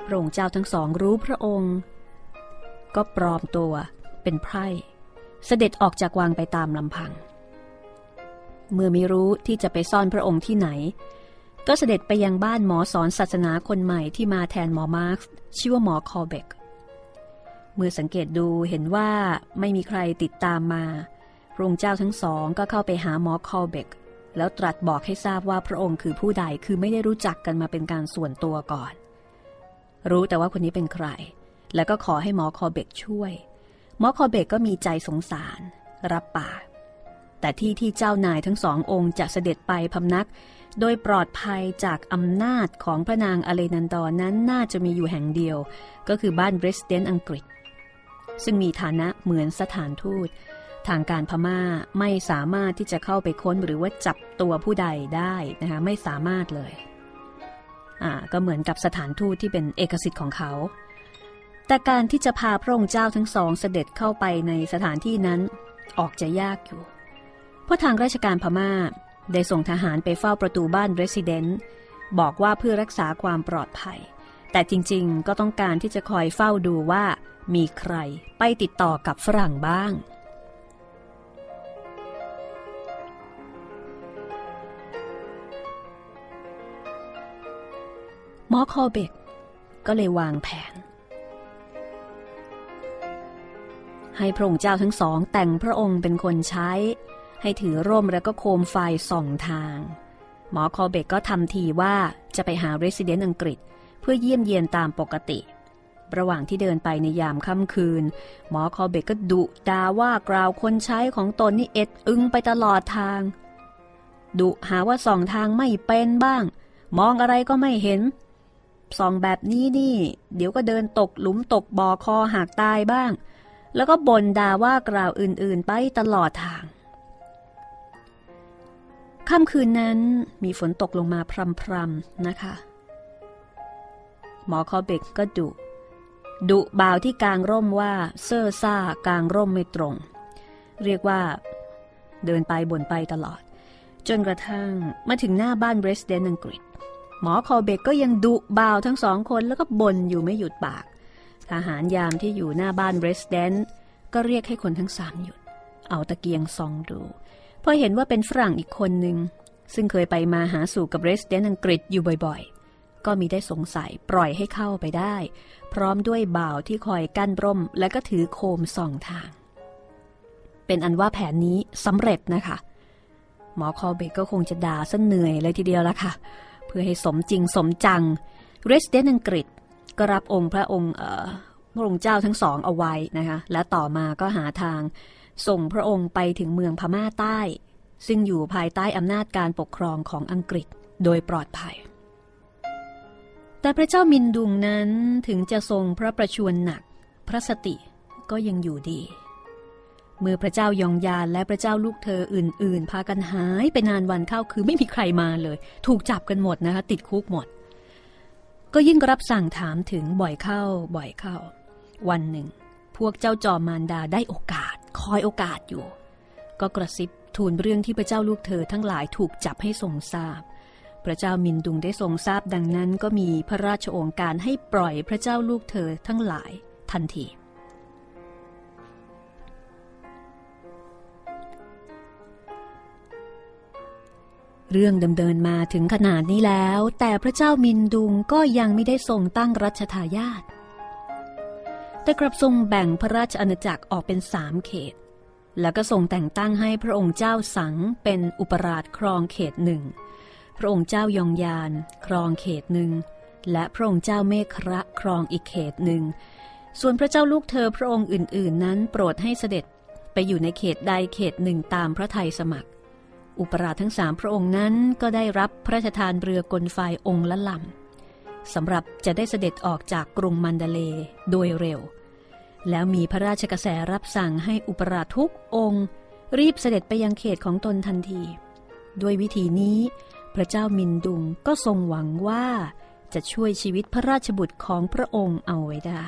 พระองค์เจ้าทั้งสองรู้พระองค์ก็ปลอมตัวเป็นไพร่เสด็จออกจากวังไปตามลำพังเมื่อไม่รู้ที่จะไปซ่อนพระองค์ที่ไหนก็เสด็จไปยังบ้านหมอสอนศาสนาคนใหม่ที่มาแทนหมอมาร์คชื่อว่าหมอคอเบกเมื่อสังเกตดูเห็นว่าไม่มีใครติดตามมาพระองค์เจ้าทั้งสองก็เข้าไปหาหมอคอเบกแล้วตรัสบอกให้ทราบว่าพระองค์คือผู้ใดคือไม่ได้รู้จักกันมาเป็นการส่วนตัวก่อนรู้แต่ว่าคนนี้เป็นใครแล้วก็ขอให้หมอคอเบกช่วยหมอคอเบกก็มีใจสงสารรับปากแต่ที่เจ้านายทั้งสององค์จะเสด็จไปพำนักโดยปลอดภัยจากอำนาจของพระนางอเลนันดอนั้นน่าจะมีอยู่แห่งเดียวก็คือบ้านบริสเตนอังกฤษซึ่งมีฐานะเหมือนสถานทูตทางการพม่าไม่สามารถที่จะเข้าไปค้นหรือว่าจับตัวผู้ใดได้นะคะไม่สามารถเลยก็เหมือนกับสถานทูตที่เป็นเอกสิทธิ์ของเขาแต่การที่จะพาพระองค์เจ้าทั้งสองเสด็จเข้าไปในสถานที่นั้นออกจะยากอยู่เพราะทางราชการพม่าได้ส่งทหารไปเฝ้าประตูบ้านเรสซิเดนต์บอกว่าเพื่อรักษาความปลอดภัยแต่จริงๆก็ต้องการที่จะคอยเฝ้าดูว่ามีใครไปติดต่อกับฝรั่งบ้างหมอคอเบกก็เลยวางแผนให้พระองค์เจ้าทั้งสองแต่งพระองค์เป็นคนใช้ให้ถือร่มแล้วก็โคมไฟส่องทางหมอคอเบกก็ทำทีว่าจะไปหาเรสซิเดนต์อังกฤษเพื่อเยี่ยมเยียนตามปกติระหว่างที่เดินไปในยามค่ำคืนหมอคอเบกก็ดุด่าว่ากล่าวคนใช้ของตนนี่เอ็ดอึงไปตลอดทางดุหาว่าส่องทางไม่เป็นบ้างมองอะไรก็ไม่เห็นส่องแบบนี้นี่เดี๋ยวก็เดินตกหลุมตกบ่อคอหักตายบ้างแล้วก็บ่นด่าว่ากล่าวอื่นๆไปตลอดทางค่ำคืนนั้นมีฝนตกลงมาพรำๆนะคะหมอคอเบกก็ดุบ่าวที่กางร่มว่าเซ่อซ่ากางร่มไม่ตรงเรียกว่าเดินไปบ่นไปตลอดจนกระทั่งมาถึงหน้าบ้านเบรสเดนอังกฤษหมอคอเบกก็ยังดุบ่าวทั้งสองคนแล้วก็บ่นอยู่ไม่หยุดปากทหารยามที่อยู่หน้าบ้านเบรสเดนก็เรียกให้คนทั้งสามหยุดเอาตะเกียงส่องดูพอเห็นว่าเป็นฝรั่งอีกคนหนึ่งซึ่งเคยไปมาหาสู่กับเรสเดนอังกฤษอยู่บ่อยๆก็มีได้สงสัยปล่อยให้เข้าไปได้พร้อมด้วยบ่าวที่คอยกั้นร่มและก็ถือโคมส่องทางเป็นอันว่าแผนนี้สำเร็จนะคะหมอคอเบกก็คงจะด่าซะเหนื่อยเลยทีเดียวละค่ะเพื่อให้สมจริงสมจังเรสเดนอังกฤษก็รับองค์พระองค์เจ้าทั้งสองเอาไว้นะคะและต่อมาก็หาทางส่งพระองค์ไปถึงเมืองพม่าใต้ซึ่งอยู่ภายใต้อำนาจการปกครองของอังกฤษโดยปลอดภัยแต่พระเจ้ามินดุงนั้นถึงจะทรงพระประชวรหนักพระสติก็ยังอยู่ดีเมื่อพระเจ้ายองยานและพระเจ้าลูกเธออื่นๆพากันหายไปนานวันเข้าคือไม่มีใครมาเลยถูกจับกันหมดนะคะติดคุกหมดก็ยิ่งรับสั่งถามถึงบ่อยเข้าวันหนึ่งพวกเจ้าจอมมารดาได้โอกาสคอยโอกาสอยู่ก็กระซิบทูลเรื่องที่พระเจ้าลูกเธอทั้งหลายถูกจับให้ทรงทราบพระเจ้ามินดุงได้ทรงทราบดังนั้นก็มีพระราชโองการให้ปล่อยพระเจ้าลูกเธอทั้งหลายทันทีเรื่องดำเนินมาถึงขนาดนี้แล้วแต่พระเจ้ามินดุงก็ยังไม่ได้ทรงตั้งรัชทายาทแต่กลับทรงแบ่งพระราชอาณาจักรออกเป็น3 เขตแล้วก็ทรงแต่งตั้งให้พระองค์เจ้าสังเป็นอุปราชครองเขต1พระองค์เจ้ายองยานครองเขต1และพระองค์เจ้าเมฆระครองอีกเขต1ส่วนพระเจ้าลูกเธอพระองค์อื่นๆนั้นโปรดให้เสด็จไปอยู่ในเขตใดเขต1ตามพระทัยสมัครอุปราชทั้ง3พระองค์นั้นก็ได้รับพระราชทานเรือกลไฟองค์ละลำสำหรับจะได้เสด็จออกจากกรุงมันดาเลย์โดยเร็วแล้วมีพระราชกระแสรับสั่งให้อุปราชทุกองค์รีบเสด็จไปยังเขตของตนทันทีด้วยวิธีนี้พระเจ้ามินดุงก็ทรงหวังว่าจะช่วยชีวิตพระราชบุตรของพระองค์เอาไว้ได้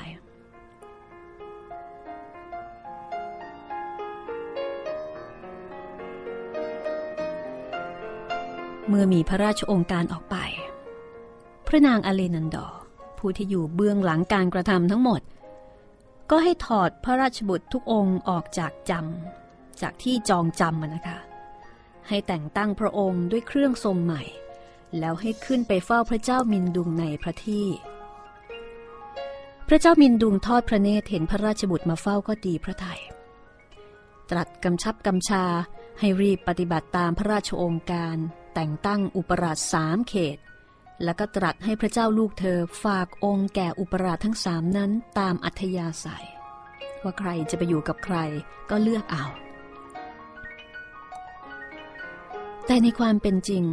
เมื่อมีพระราชองค์การออกไปพระนางอเลนันดอร์ผู้ที่อยู่เบื้องหลังการกระทำทั้งหมดก็ให้ถอดพระราชบุตรทุกองค์ออกจากจำจากที่จองจำนะคะให้แต่งตั้งพระองค์ด้วยเครื่องทรงใหม่แล้วให้ขึ้นไปเฝ้าพระเจ้ามินดุงในพระที่พระเจ้ามินดุงทอดพระเนตรเห็นพระราชบุตรมาเฝ้าก็ดีพระทัยตรัสกำชับกำชาให้รีบปฏิบัติตามพระราชองค์การแต่งตั้งอุปราช3เขตแล้วก็ตรัสให้พระเจ้าลูกเธอฝากองค์แก่อุปราชทั้ง3นั้นตามอัธยาศัยว่าใครจะไปอยู่กับใครก็เลือกเอาแต่ในความเป็นจริง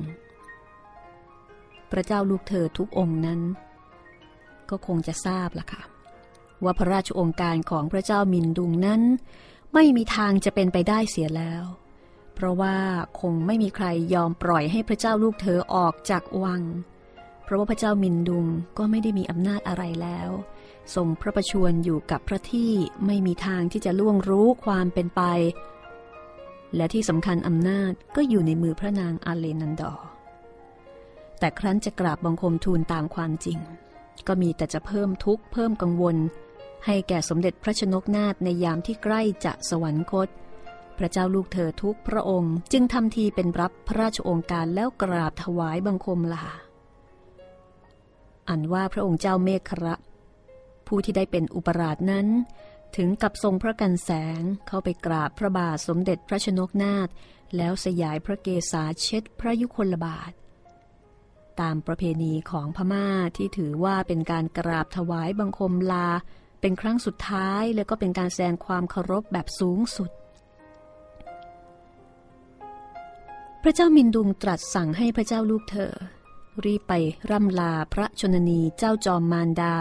พระเจ้าลูกเธอทุกองค์นั้นก็คงจะทราบล่ะค่ะว่าพระราชองค์การของพระเจ้ามินดุงนั้นไม่มีทางจะเป็นไปได้เสียแล้วเพราะว่าคงไม่มีใครยอมปล่อยให้พระเจ้าลูกเธอออกจากวังเพราะว่าพระเจ้ามินดุงก็ไม่ได้มีอำนาจอะไรแล้วทรงพระประชวรอยู่กับพระที่ไม่มีทางที่จะล่วงรู้ความเป็นไปและที่สำคัญอำนาจก็อยู่ในมือพระนางอาเลนันดอแต่ครั้นจะกราบบังคมทูลตามความจริงก็มีแต่จะเพิ่มทุกข์เพิ่มกังวลให้แก่สมเด็จพระชนกนาถในยามที่ใกล้จะสวรรคตพระเจ้าลูกเธอทุกพระองค์จึงทำทีเป็นรับพระราชองค์การแล้วกราบถวายบังคมลาอันว่าพระองค์เจ้าเมฆระผู้ที่ได้เป็นอุปราชนั้นถึงกับทรงพระกันแสงเข้าไปกราบพระบาทสมเด็จพระชนกนาถแล้วสยายพระเกศาเช็ดพระยุคลบาทตามประเพณีของพม่าที่ถือว่าเป็นการกราบถวายบังคมลาเป็นครั้งสุดท้ายแล้วก็เป็นการแสดงความเคารพแบบสูงสุดพระเจ้ามินดุงตรัสสั่งให้พระเจ้าลูกเธอรีบไปร่ำลาพระชนนีเจ้าจอมมารดา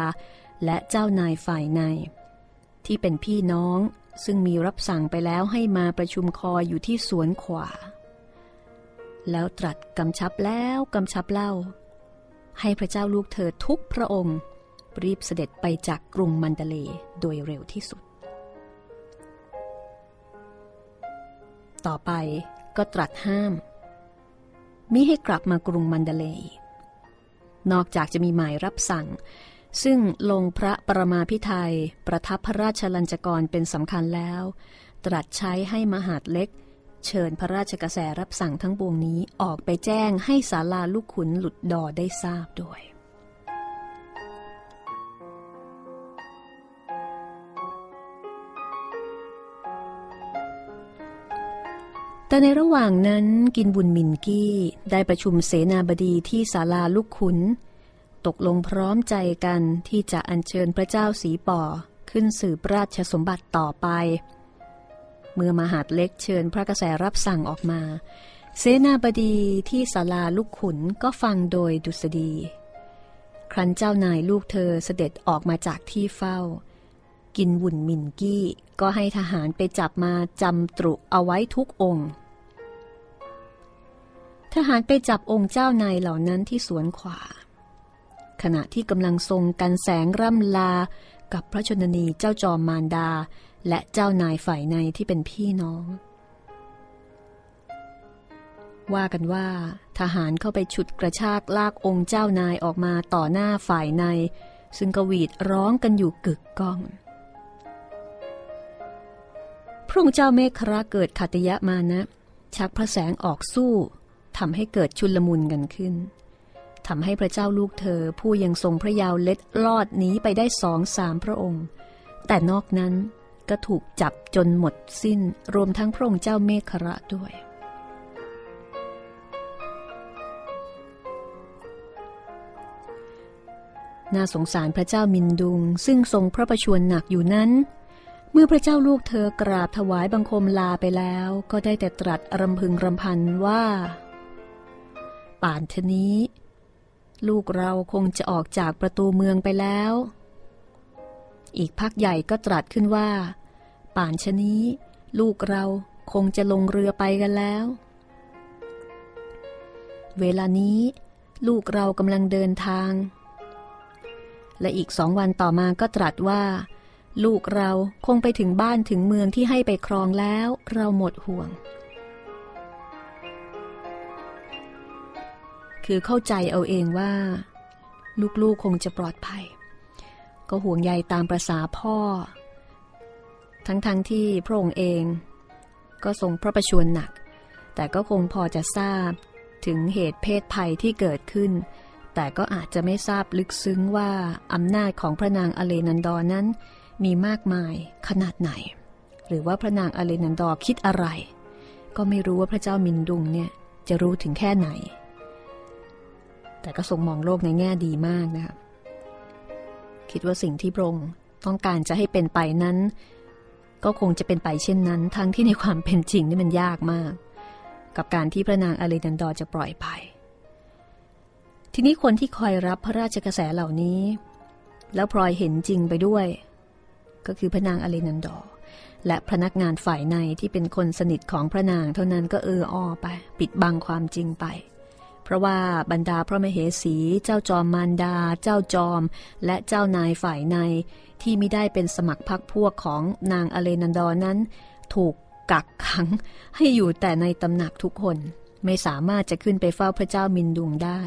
และเจ้านายฝ่ายในที่เป็นพี่น้องซึ่งมีรับสั่งไปแล้วให้มาประชุมคอยอยู่ที่สวนขวาแล้วตรัสกำชับแล้วกำชับเล่าให้พระเจ้าลูกเธอทุกพระองค์รีบเสด็จไปจากกรุงมันดาเลย์โดยเร็วที่สุดต่อไปก็ตรัสห้ามมิให้กลับมากรุงมันดาเลย์นอกจากจะมีหมายรับสั่งซึ่งลงพระปรมาภิไธยประทับพระราชลัญจกรเป็นสำคัญแล้วตรัสใช้ให้มหาดเล็กเชิญพระราชกระแสรับสั่งทั้งปวงนี้ออกไปแจ้งให้ศาลาลูกขุนหลุดดอได้ทราบด้วยแต่ในระหว่างนั้นกินบุญมินกี้ได้ประชุมเสนาบดีที่ศาลาลูกขุนตกลงพร้อมใจกันที่จะอัญเชิญพระเจ้าสีป่อขึ้นสืบราชสมบัติต่อไปเมื่อมหาดเล็กเชิญพระกระแสรับสั่งออกมาเสนาบดีที่ศาลาลูกขุนก็ฟังโดยดุษฎีครั้นเจ้านายลูกเธอเสด็จออกมาจากที่เฝ้ากินบุญมินกี้ก็ให้ทหารไปจับมาจำตรุเอาไว้ทุกองค์ทหารไปจับองค์เจ้านายเหล่านั้นที่สวนขวาขณะที่กำลังทรงกันแสงร่ำลากับพระชนนีเจ้าจอมมารดาและเจ้านายฝ่ายในที่เป็นพี่น้องว่ากันว่าทหารเข้าไปฉุดกระชากลากองค์เจ้านายออกมาต่อหน้าฝ่ายในซึ่งกวีดร้องกันอยู่กึกก้องพระองค์เจ้าเมฆราเกิดขัตติยะมานะชักพระแสงออกสู้ทำให้เกิดชุลมุนกันขึ้นทำให้พระเจ้าลูกเธอผู้ยังทรงพระยาวเล็ดลอดหนีไปได้2-3พระองค์แต่นอกนั้นก็ถูกจับจนหมดสิ้นรวมทั้งพระองค์เจ้าเมฆระด้วยน่าสงสารพระเจ้ามินดุงซึ่งทรงพระประชวรหนักอยู่นั้นเมื่อพระเจ้าลูกเธอกราบถวายบังคมลาไปแล้วก็ได้แต่ตรัสรำพึงรำพันว่าป่านเท่านี้ลูกเราคงจะออกจากประตูเมืองไปแล้วอีกพักใหญ่ก็ตรัสขึ้นว่าป่านชะนี้ลูกเราคงจะลงเรือไปกันแล้วเวลานี้ลูกเรากำลังเดินทางและอีก2 วันต่อมาก็ตรัสว่าลูกเราคงไปถึงบ้านถึงเมืองที่ให้ไปครองแล้วเราหมดห่วง คือเข้าใจเอาเองว่าลูกๆคงจะปลอดภัยก็ห่วงใยตามประสาพ่อทั้งที่พระองค์เองก็ทรงพระประชวรหนักแต่ก็คงพอจะทราบถึงเหตุเพศภัยที่เกิดขึ้นแต่ก็อาจจะไม่ทราบลึกซึ้งว่าอำนาจของพระนางอเลนันดอนั้นมีมากมายขนาดไหนหรือว่าพระนางอเลนันดอคิดอะไรก็ไม่รู้ว่าพระเจ้ามินดุงเนี่ยจะรู้ถึงแค่ไหนแต่ก็ทรงมองโลกในแง่ดีมากนะครับคิดว่าสิ่งที่พระองค์ต้องการจะให้เป็นไปนั้นก็คงจะเป็นไปเช่นนั้นทั้งที่ในความเป็นจริงนี่มันยากมากกับการที่พระนางอเลนันดอจะปล่อยไปทีนี้คนที่คอยรับพระราชกระแสเหล่านี้แล้วพลอยเห็นจริงไปด้วยก็คือพระนางอเลนันดอและพนักงานฝ่ายในที่เป็นคนสนิทของพระนางเท่านั้นก็อ้อไปปิดบังความจริงไปเพราะว่าบรรดาพระมเหสีเจ้าจอมมารดาเจ้าจอมและเจ้านายฝ่ายในที่ไม่ได้เป็นสมัครพรรคพวกของนางอเลนันดอนั้นถูกกักขังให้อยู่แต่ในตำหนักทุกคนไม่สามารถจะขึ้นไปเฝ้าพระเจ้ามินดุงได้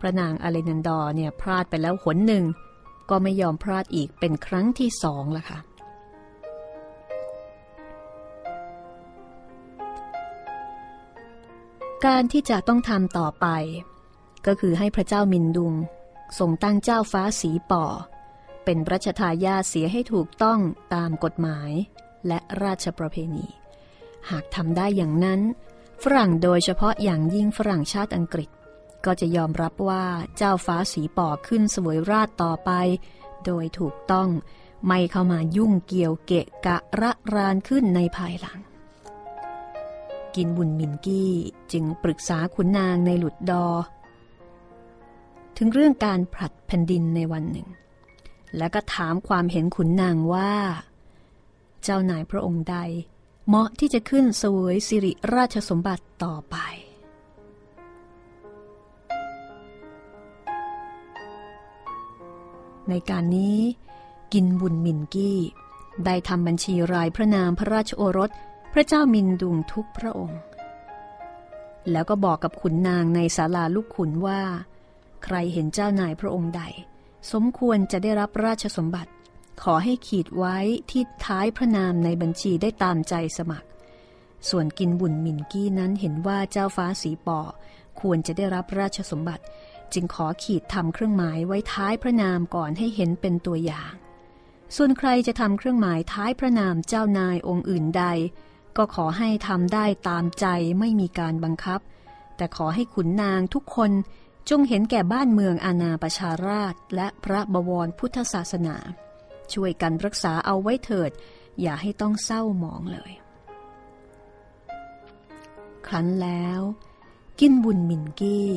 พระนางอเลนันดอเนี่ยพลาดไปแล้วหนหนึ่งก็ไม่ยอมพลาดอีกเป็นครั้งที่สองละค่ะการที่จะต้องทำต่อไปก็คือให้พระเจ้ามินดุงทรงตั้งเจ้าฟ้าสีป่อเป็นรัชทายาทเสียให้ถูกต้องตามกฎหมายและราชประเพณีหากทำได้อย่างนั้นฝรั่งโดยเฉพาะอย่างยิ่งฝรั่งชาติอังกฤษก็จะยอมรับว่าเจ้าฟ้าสีป่อขึ้นเสวยราชต่อไปโดยถูกต้องไม่เข้ามายุ่งเกี่ยวเกะกะระรานขึ้นในภายหลังกินบุญมินกี้จึงปรึกษาขุนนางในหลุดดอถึงเรื่องการผลัดแผ่นดินในวันหนึ่งแล้วก็ถามความเห็นขุนนางว่าเจ้านายพระองค์ใดเหมาะที่จะขึ้นเสวยสิริราชสมบัติต่อไปในการนี้กินบุญมินกี้ได้ทำบัญชีรายพระนามพระราชโอรสพระเจ้ามินดุงทุกพระองค์แล้วก็บอกกับขุนนางในศาลาลูกขุนว่าใครเห็นเจ้านายพระองค์ใดสมควรจะได้รับราชสมบัติขอให้ขีดไว้ที่ท้ายพระนามในบัญชีได้ตามใจสมัครส่วนกินบุญมินกี้นั้นเห็นว่าเจ้าฟ้าสีป่อควรจะได้รับราชสมบัติจึงขอขีดทำเครื่องหมายไว้ท้ายพระนามก่อนให้เห็นเป็นตัวอย่างส่วนใครจะทำเครื่องหมายท้ายพระนามเจ้านายองค์อื่นใดก็ขอให้ทำได้ตามใจไม่มีการบังคับแต่ขอให้ขุนนางทุกคนจงเห็นแก่บ้านเมืองอาณาประชาราษฎร์และพระบวรพุทธศาสนาช่วยกันรักษาเอาไว้เถิดอย่าให้ต้องเศร้าหมองเลยครั้นแล้วกินบุญมินกี้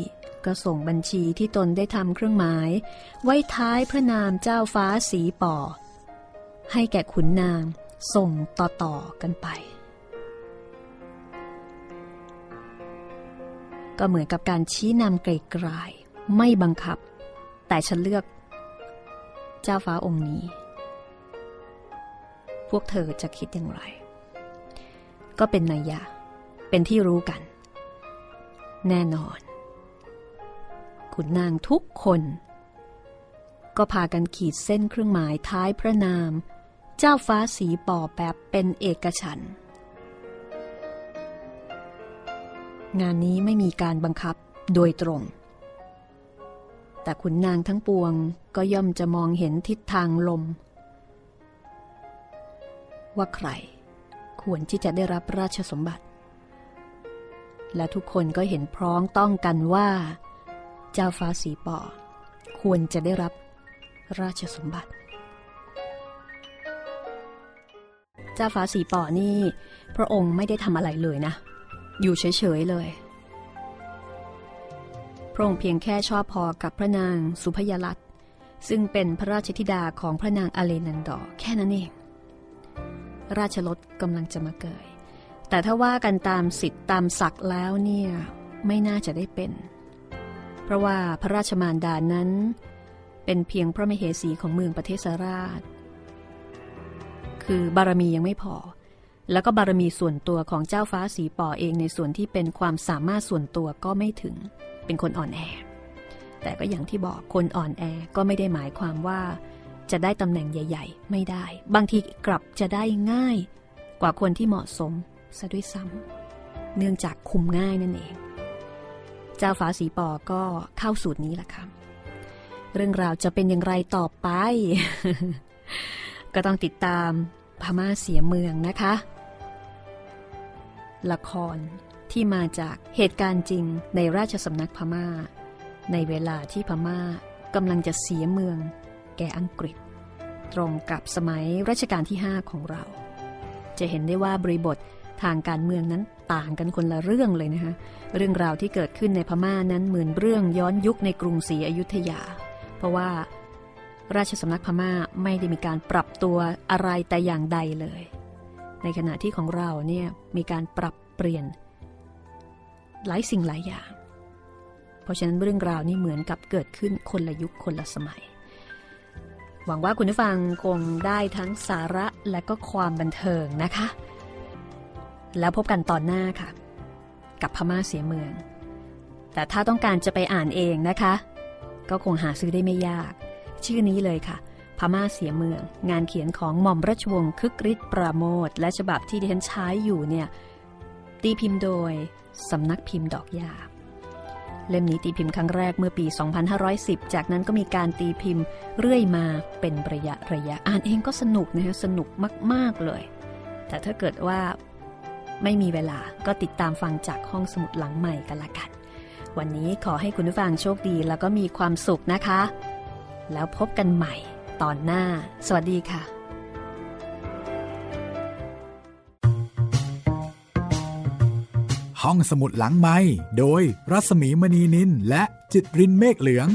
ก็ส่งบัญชีที่ตนได้ทำเครื่องหมายไว้ท้ายพระนามเจ้าฟ้าสีป่อให้แก่ขุนนางส่งต่อๆกันไปก็เหมือนกับการชี้นำไกลๆไม่บังคับแต่ฉันเลือกเจ้าฟ้าองค์นี้พวกเธอจะคิดอย่างไรก็เป็นนัยยะเป็นที่รู้กันแน่นอนขุนนางทุกคนก็พากันขีดเส้นเครื่องหมายท้ายพระนามเจ้าฟ้าสีป่อแบบเป็นเอกฉันท์งานนี้ไม่มีการบังคับโดยตรงแต่ขุนนางทั้งปวงก็ย่อมจะมองเห็นทิศทางลมว่าใครควรที่จะได้รับราชสมบัติและทุกคนก็เห็นพร้องต้องกันว่าเจ้าฟ้าสีป่อควรจะได้รับราชสมบัติเจ้าฟ้าสีป่อนี่พระองค์ไม่ได้ทำอะไรเลยนะอยู่เฉยๆเลยพระองค์เพียงแค่ชอบพอกับพระนางสุพยลัตซึ่งเป็นพระราชธิดาของพระนางอเลนันดอแค่นั้นเองราชรถกำลังจะมาเกยแต่ถ้าว่ากันตามสิทธิ์ตามศักดิ์แล้วเนี่ยไม่น่าจะได้เป็นเพราะว่าพระราชมารดานั้นเป็นเพียงพระมเหสีของเมืองประเทศราชคือบารมียังไม่พอ แล้วก็บารมีส่วนตัวของเจ้าฟ้าสีป่อเองในส่วนที่เป็นความสามารถส่วนตัวก็ไม่ถึงเป็นคนอ่อนแอแต่ก็อย่างที่บอกคนอ่อนแอก็ไม่ได้หมายความว่าจะได้ตำแหน่งใหญ่ๆไม่ได้บางทีกลับจะได้ง่ายกว่าคนที่เหมาะสมซะด้วยซ้ำเนื่องจากคุมง่ายนั่นเองเจ้าฟ้าสีป่อก็เข้าสูตรนี้แหละค่ะเรื่องราวจะเป็นอย่างไรต่อไป ก็ต้องติดตามพม่าเสียเมืองนะคะละครที่มาจากเหตุการณ์จริงในราชสำนักพม่าในเวลาที่พม่ากำลังจะเสียเมืองแก่อังกฤษตรงกับสมัยรัชกาลที่5ของเราจะเห็นได้ว่าบริบททางการเมืองนั้นต่างกันคนละเรื่องเลยนะคะเรื่องราวที่เกิดขึ้นในพม่านั้นเหมือนเรื่องย้อนยุคในกรุงศรีอยุธยาเพราะว่าราชสำนักพม่าไม่ได้มีการปรับตัวอะไรแต่อย่างใดเลยในขณะที่ของเราเนี่ยมีการปรับเปลี่ยนหลายสิ่งหลายอย่างเพราะฉะนั้นเรื่องราวนี้เหมือนกับเกิดขึ้นคนละยุคคนละสมัยหวังว่าคุณผู้ฟังคงได้ทั้งสาระและก็ความบันเทิงนะคะแล้วพบกันตอนหน้าค่ะกับพม่าเสียเมืองแต่ถ้าต้องการจะไปอ่านเองนะคะก็คงหาซื้อได้ไม่ยากชื่อนี้เลยค่ะพม่าเสียเมืองงานเขียนของหม่อมราชวงศ์คึกฤทธิ์ปราโมทและฉบับที่ดิฉันใช้อยู่เนี่ยตีพิมพ์โดยสำนักพิมพ์ดอกยาเล่มนี้ตีพิมพ์ครั้งแรกเมื่อปี2510จากนั้นก็มีการตีพิมพ์เรื่อยมาเป็นระยะอ่านเองก็สนุกนะคะสนุกมากๆเลยแต่ถ้าเกิดว่าไม่มีเวลาก็ติดตามฟังจากห้องสมุดหลังใหม่กันละกันวันนี้ขอให้คุณผู้ฟังโชคดีแล้วก็มีความสุขนะคะแล้วพบกันใหม่ตอนหน้าสวัสดีค่ะห้องสมุดหลังไมค์โดยรัศมีมณีนินและจิตรินเมฆเหลือง